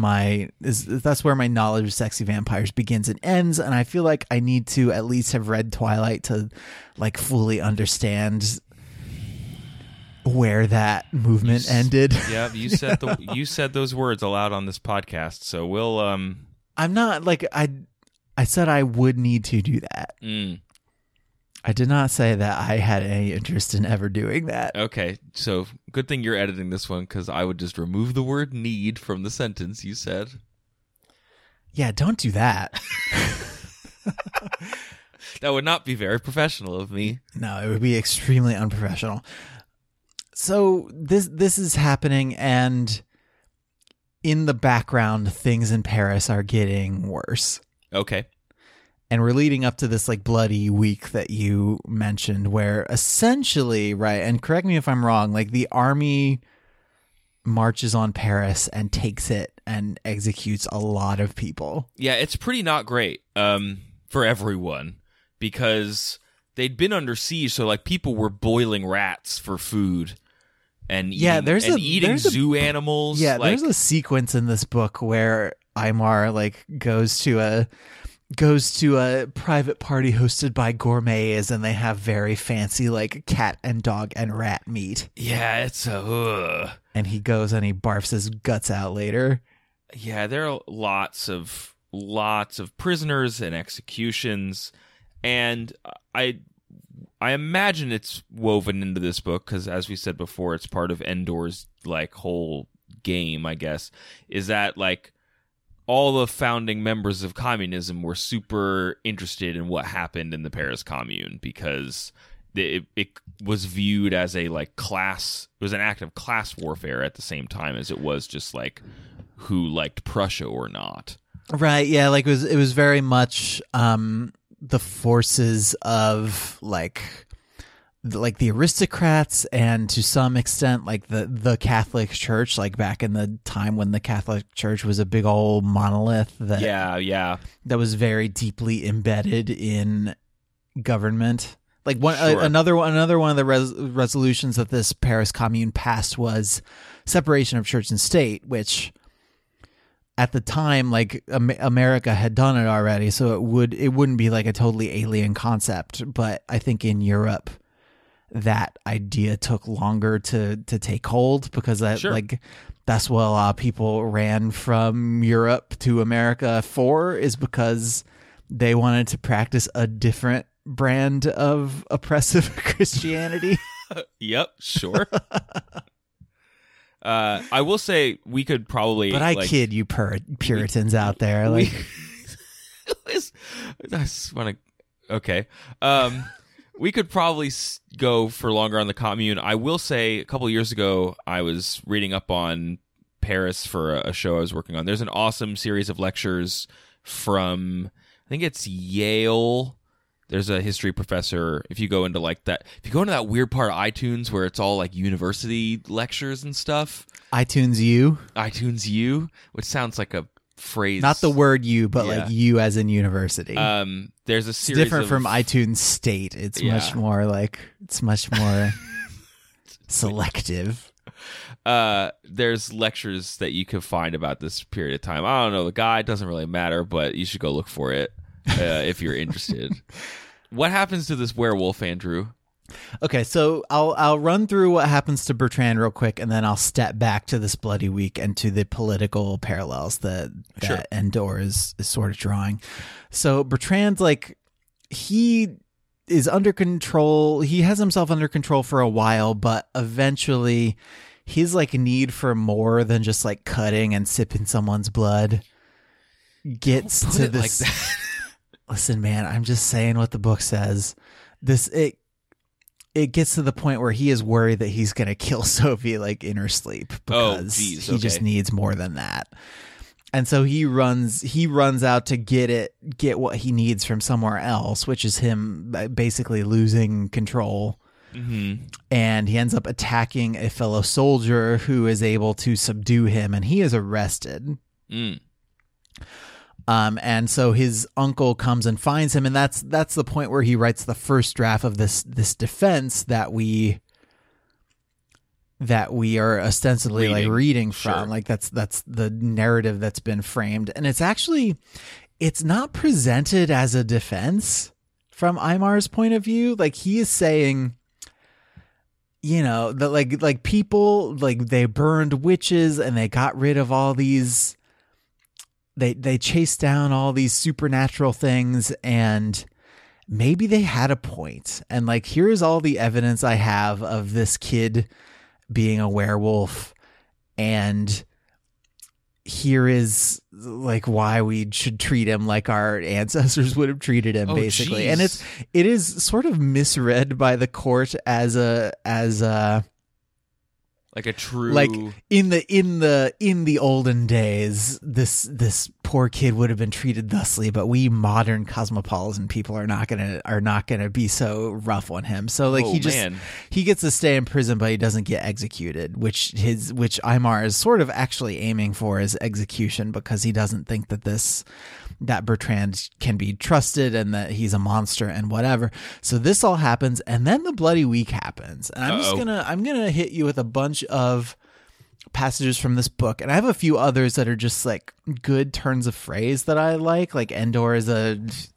that's where my knowledge of sexy vampires begins and ends, and I feel like I need to at least have read Twilight to like fully understand where that movement ended. Yeah, you said you said those words aloud on this podcast, so we'll I'm not like I said I would need to do that. Mm. I did not say that I had any interest in ever doing that. Okay, so good thing you're editing this one, because I would just remove the word need from the sentence you said. Yeah, don't do that. That would not be very professional of me. No, it would be extremely unprofessional. So this is happening, and in the background, things in Paris are getting worse. Okay. And we're leading up to this like bloody week that you mentioned, where essentially, right, and correct me if I'm wrong, like the army marches on Paris and takes it and executes a lot of people. Yeah, it's pretty not great for everyone, because they'd been under siege, so like people were boiling rats for food. And eating, yeah, there's zoo animals. Yeah, like, there's a sequence in this book where Aymar like goes to a private party hosted by gourmets, and they have very fancy like cat and dog and rat meat. Yeah, it's and he goes and he barfs his guts out later. Yeah, there are lots of prisoners and executions, and I imagine it's woven into this book because, as we said before, it's part of Endore's like whole game, I guess, is that like all the founding members of communism were super interested in what happened in the Paris Commune, because it was viewed as a like class, it was an act of class warfare at the same time as it was just like who liked Prussia or not. Right. Yeah. Like it was very much, the forces of like the aristocrats and to some extent like the Catholic Church, like back in the time when the Catholic Church was a big old monolith that that was very deeply embedded in government. Like another one of the resolutions that this Paris Commune passed was separation of church and state, which at the time, like America had done it already, so it wouldn't be like a totally alien concept. But I think in Europe, that idea took longer to take hold, because that's what a lot of people ran from Europe to America for, is because they wanted to practice a different brand of oppressive Christianity. Yep, sure. I will say we could probably, but I like, kid you Puritans out there. Like, I just want to. Okay, we could probably go for longer on the commune. I will say, a couple of years ago, I was reading up on Paris for a show I was working on. There's an awesome series of lectures from, I think it's Yale, There's a history professor. If you go into that weird part of iTunes where it's all like university lectures and stuff. iTunes U, which sounds like a phrase. Not the word you, but yeah. Like you as in university. There's a series. It's different from iTunes State. It's much more like selective. There's lectures that you can find about this period of time. I don't know the guy. It doesn't really matter, but you should go look for it. If you're interested. What happens to this werewolf, Andrew? Okay, so I'll run through what happens to Bertrand real quick, and then I'll step back to this bloody week and to the political parallels that sure. Endore is sort of drawing. So Bertrand's like, he is under control. He has himself under control for a while, but eventually his like need for more than just like cutting and sipping someone's blood gets to this... Like that. Listen, man, I'm just saying what the book says. It gets to the point where he is worried that he's going to kill Sophie like in her sleep because he just needs more than that. And so he runs out to get what he needs from somewhere else, which is him basically losing control. Mm-hmm. And he ends up attacking a fellow soldier who is able to subdue him, and he is arrested. Mm. And so his uncle comes and finds him, and that's the point where he writes the first draft of this defense that we are ostensibly reading from. Sure. Like that's the narrative that's been framed, and it's not presented as a defense from Aymar's point of view. Like he is saying, you know, that like people like they burned witches and they got rid of all these. They chased down all these supernatural things, and maybe they had a point. And like, here's all the evidence I have of this kid being a werewolf. And here is like why we should treat him like our ancestors would have treated him, basically. Geez. And it is sort of misread by the court as a like a true, like in the olden days, this poor kid would have been treated thusly, but we modern cosmopolitan people are not gonna be so rough on him. So like he gets to stay in prison, but he doesn't get executed, which Aymar is sort of actually aiming for is execution, because he doesn't think that Bertrand can be trusted and that he's a monster and whatever. So this all happens, and then the bloody week happens, and I'm just gonna hit you with a bunch of passages from this book, and I have a few others that are just like good turns of phrase that I like Endore is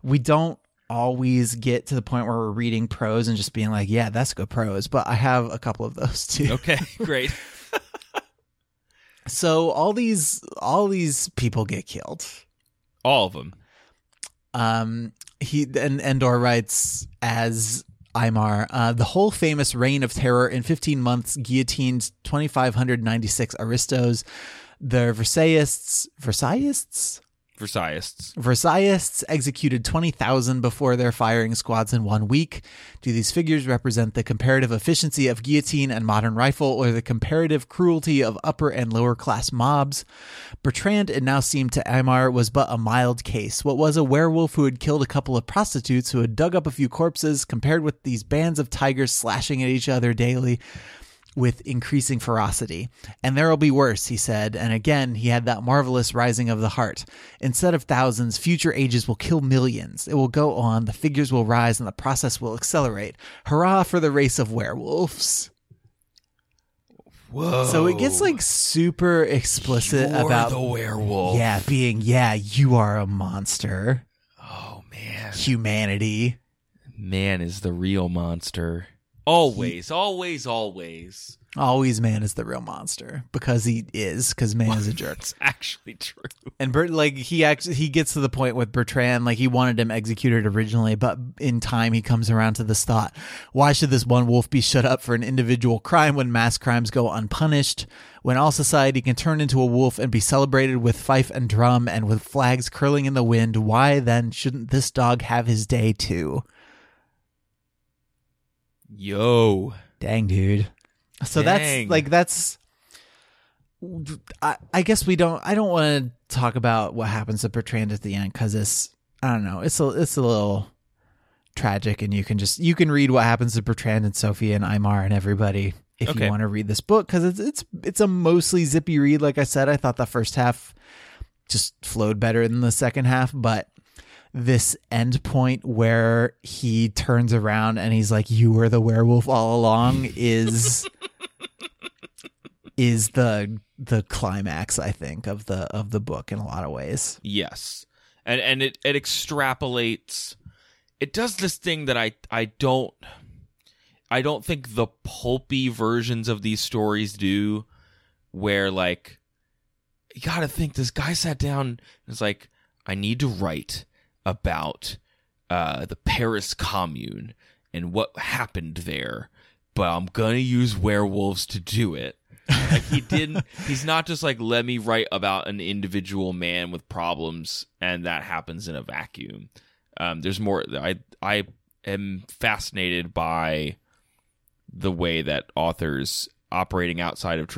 we don't always get to the point where we're reading prose and just being like, yeah, that's good prose, but I have a couple of those too. Okay, great. So all these people get killed, all of them. Endore writes as Aymar, the whole famous reign of terror in 15 months guillotined 2,596 aristos, the Versaillists executed 20,000 before their firing squads in 1 week. Do these figures represent the comparative efficiency of guillotine and modern rifle, or the comparative cruelty of upper and lower class mobs? Bertrand, it now seemed to Aymar, was but a mild case. What was a werewolf who had killed a couple of prostitutes, who had dug up a few corpses, compared with these bands of tigers slashing at each other daily with increasing ferocity? And there'll be worse, he said, and again he had that marvelous rising of the heart. Instead of thousands, future ages will kill millions. It will go on, the figures will rise, and the process will accelerate. Hurrah for the race of werewolves. Whoa. So it gets like super explicit. You're about the werewolf. Yeah, being, yeah, you are a monster. Oh man. Humanity. Man is the real monster. Always man is the real monster, because man is a jerk. It's actually true. And he gets to the point with Bertrand, like he wanted him executed originally, but in time he comes around to this thought. Why should this one wolf be shut up for an individual crime when mass crimes go unpunished? When all society can turn into a wolf and be celebrated with fife and drum and with flags curling in the wind, why then shouldn't this dog have his day too? Yo, dang, dude. So dang. I guess I don't want to talk about what happens to Bertrand at the end, because it's, I don't know. It's a little, tragic, and you can read what happens to Bertrand and Sophie and Aymar and everybody if you want to read this book, because it's a mostly zippy read. Like I said, I thought the first half just flowed better than the second half, but this end point where he turns around and he's like, "You were the werewolf all along," is the climax, I think, of the book in a lot of ways. Yes. And it extrapolates. It does this thing that I don't think the pulpy versions of these stories do, where, like, you gotta think this guy sat down and was like, I need to write about the Paris Commune and what happened there, but I'm gonna use werewolves to do it. Like, he's not just like, let me write about an individual man with problems and that happens in a vacuum. There's more. I am fascinated by the way that authors operating outside of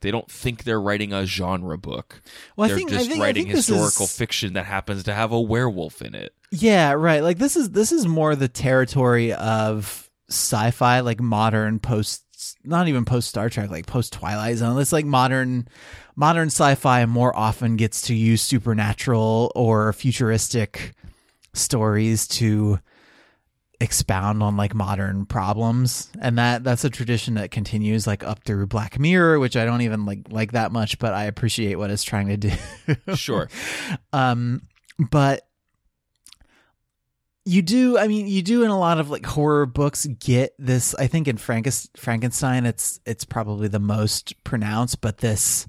they don't think they're writing a genre book. Well, I think historical fiction that happens to have a werewolf in it. Yeah, right. Like, this is more the territory of sci-fi, like modern post. Not even post Star Trek, like post Twilight Zone. It's like modern sci-fi more often gets to use supernatural or futuristic stories to expound on like modern problems, and that's a tradition that continues like up through Black Mirror, which I don't even like that much, but I appreciate what it's trying to do. Sure. But you do in a lot of like horror books get this, I think in Frankenstein it's probably the most pronounced, but this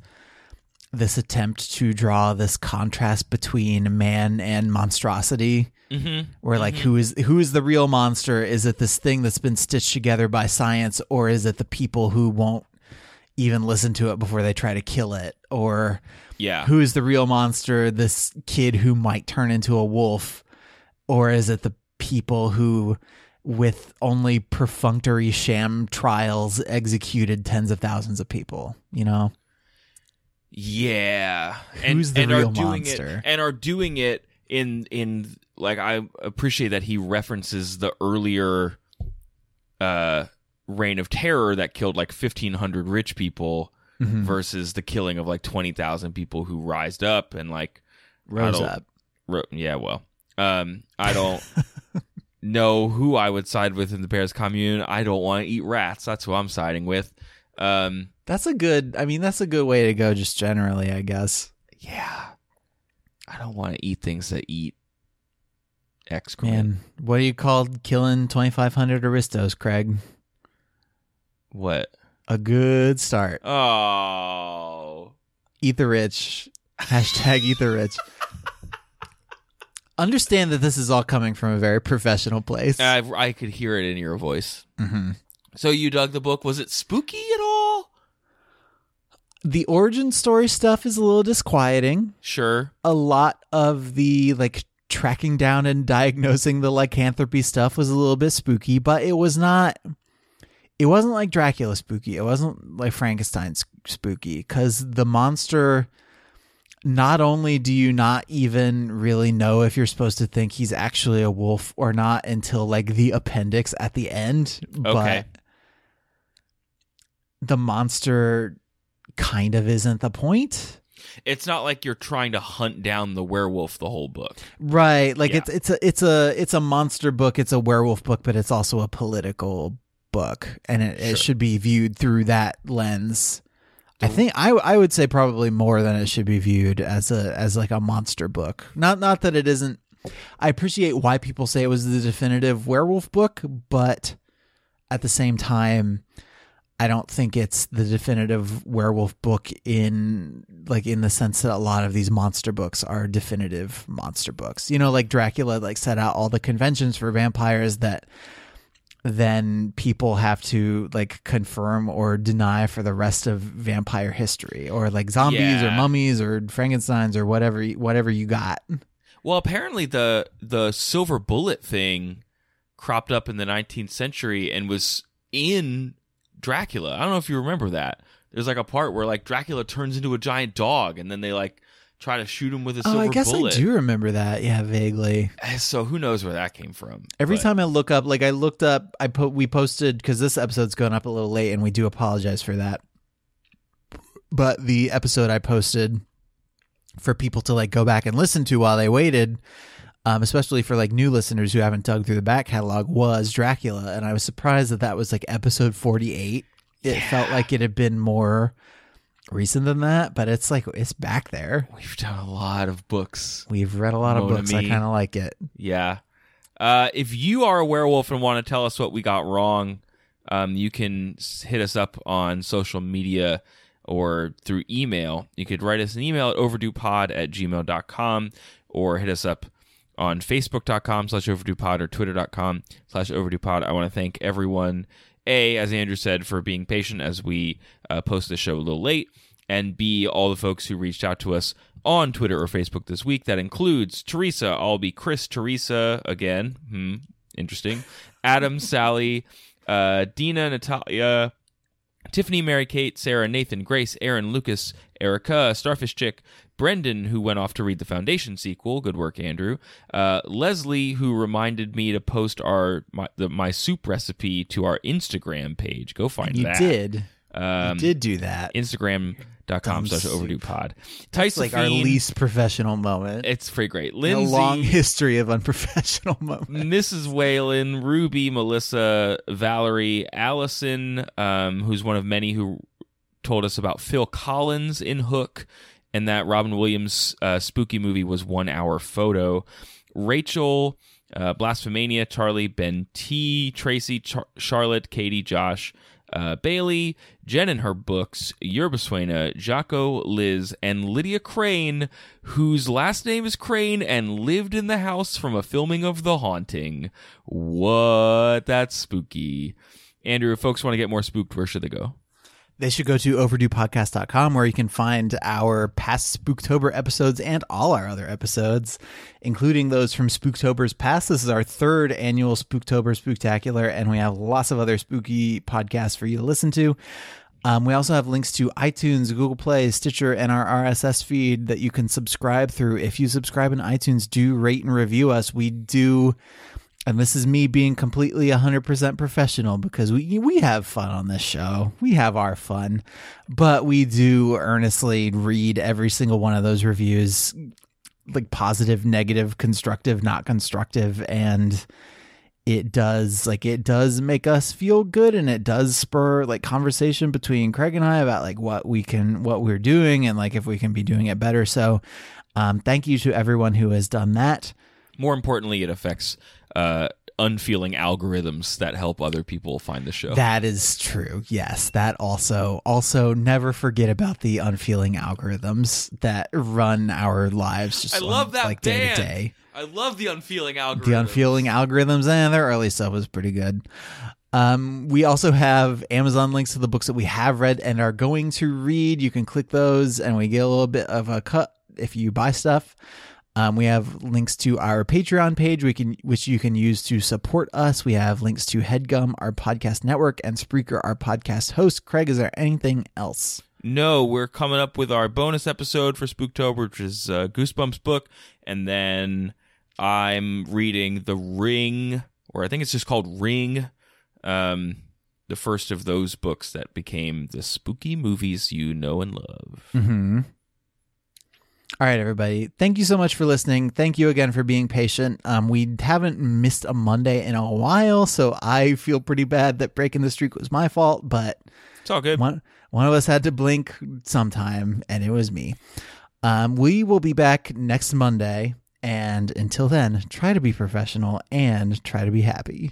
attempt to draw this contrast between man and monstrosity, where like who is the real monster? Is it this thing that's been stitched together by science, or is it the people who won't even listen to it before they try to kill it? Or who is the real monster? This kid who might turn into a wolf. Or is it the people who, with only perfunctory sham trials, executed tens of thousands of people? You know? Yeah. Who's the real monster? Are doing it in like, I appreciate that he references the earlier reign of terror that killed like 1,500 rich people versus the killing of like 20,000 people who rised up and like... I don't know who I would side with in the Paris Commune. I don't want to eat rats. That's who I'm siding with. That's a good way to go just generally, I guess. Yeah. I don't want to eat things that eat excrement. Man, what do you call killing 2,500 aristos, Craig? What? A good start. Oh. Eat the rich. # eat the rich. Understand that this is all coming from a very professional place. I could hear it in your voice. Mm-hmm. So you dug the book. Was it spooky at all? The origin story stuff is a little disquieting. Sure. A lot of the like tracking down and diagnosing the lycanthropy stuff was a little bit spooky, but it wasn't like Dracula spooky. It wasn't like Frankenstein spooky, because the monster... Not only do you not even really know if you're supposed to think he's actually a wolf or not until like the appendix at the end, but the monster kind of isn't the point. It's not like you're trying to hunt down the werewolf the whole book. Right. Like it's a monster book. It's a werewolf book, but it's also a political book, and it should be viewed through that lens. I think I would say probably more than it should be viewed as like a monster book. Not that it isn't. I appreciate why people say it was the definitive werewolf book, but at the same time, I don't think it's the definitive werewolf book in the sense that a lot of these monster books are definitive monster books. You know, like Dracula like set out all the conventions for vampires that then people have to like confirm or deny for the rest of vampire history, or like zombies or mummies or Frankensteins or whatever you got. Well, apparently the silver bullet thing cropped up in the 19th century and was in Dracula. I don't know if you remember that. There's like a part where like Dracula turns into a giant dog, and then they like try to shoot him with a silver bullet. Oh, I guess bullet. I do remember that. Yeah, vaguely. So who knows where that came from? Every time I look up, like I looked up, we posted, because this episode's going up a little late, and we do apologize for that. But the episode I posted for people to like go back and listen to while they waited, especially for like new listeners who haven't dug through the back catalog, was Dracula. And I was surprised that that was like episode 48. It felt like it had been more recent than that, but it's like, it's back there. We've done a lot of books. We've read a lot of books. I kind of like it. Yeah. If you are a werewolf and want to tell us what we got wrong, you can hit us up on social media or through email. You could write us an email at overduepod@gmail.com or hit us up on facebook.com/overduepod or twitter.com/overduepod. I want to thank everyone, A, as Andrew said, for being patient as we post the show a little late, and B, all the folks who reached out to us on Twitter or Facebook this week. That includes Teresa, I'll be Chris Teresa again. Interesting. Adam, Sally, Dina, Natalia, Tiffany, Mary, Kate, Sarah, Nathan, Grace, Aaron, Lucas, Erica, Starfish Chick, Brendan, who went off to read the Foundation sequel. Good work, Andrew. Leslie, who reminded me to post my soup recipe to our Instagram page. Go find that. You did. You did do that. Instagram.com/overduepod. That's like our least professional moment. It's pretty great. Lindsay, a long history of unprofessional moments. Mrs. Whalen, Ruby, Melissa, Valerie, Allison, who's one of many who told us about Phil Collins in Hook, and that Robin Williams' spooky movie was 1 Hour Photo. Rachel, Blasphemania, Charlie, Ben T, Tracy, Charlotte, Katie, Josh, Bailey, Jen and her books, Yerba Suena, Jaco, Liz, and Lydia Crane, whose last name is Crane and lived in the house from a filming of The Haunting. What? That's spooky. Andrew, if folks want to get more spooked, where should they go? They should go to overduepodcast.com, where you can find our past Spooktober episodes and all our other episodes, including those from Spooktober's past. This is our third annual Spooktober Spooktacular, and we have lots of other spooky podcasts for you to listen to. We also have links to iTunes, Google Play, Stitcher, and our RSS feed that you can subscribe through. If you subscribe in iTunes, do rate and review us. We do... And this is me being completely 100% professional, because we have fun on this show. We have our fun, but we do earnestly read every single one of those reviews, like positive, negative, constructive, not constructive. And it does make us feel good, and it does spur like conversation between Craig and I about like what we're doing and like if we can be doing it better. So thank you to everyone who has done that. More importantly, it affects unfeeling algorithms that help other people find the show. That is true. Yes, that also never forget about the unfeeling algorithms that run our lives. Just I love that like day to day. I love the unfeeling algorithms. The unfeeling algorithms, and their early stuff was pretty good. We also have Amazon links to the books that we have read and are going to read. You can click those, and we get a little bit of a cut if you buy stuff. We have links to our Patreon page, which you can use to support us. We have links to HeadGum, our podcast network, and Spreaker, our podcast host. Craig, is there anything else? No, we're coming up with our bonus episode for Spooktober, which is Goosebumps book. And then I'm reading The Ring, or I think it's just called Ring, the first of those books that became the spooky movies you know and love. Mm-hmm. All right, everybody. Thank you so much for listening. Thank you again for being patient. We haven't missed a Monday in a while, so I feel pretty bad that breaking the streak was my fault, but it's all good. One of us had to blink sometime, and it was me. We will be back next Monday, and until then, try to be professional and try to be happy.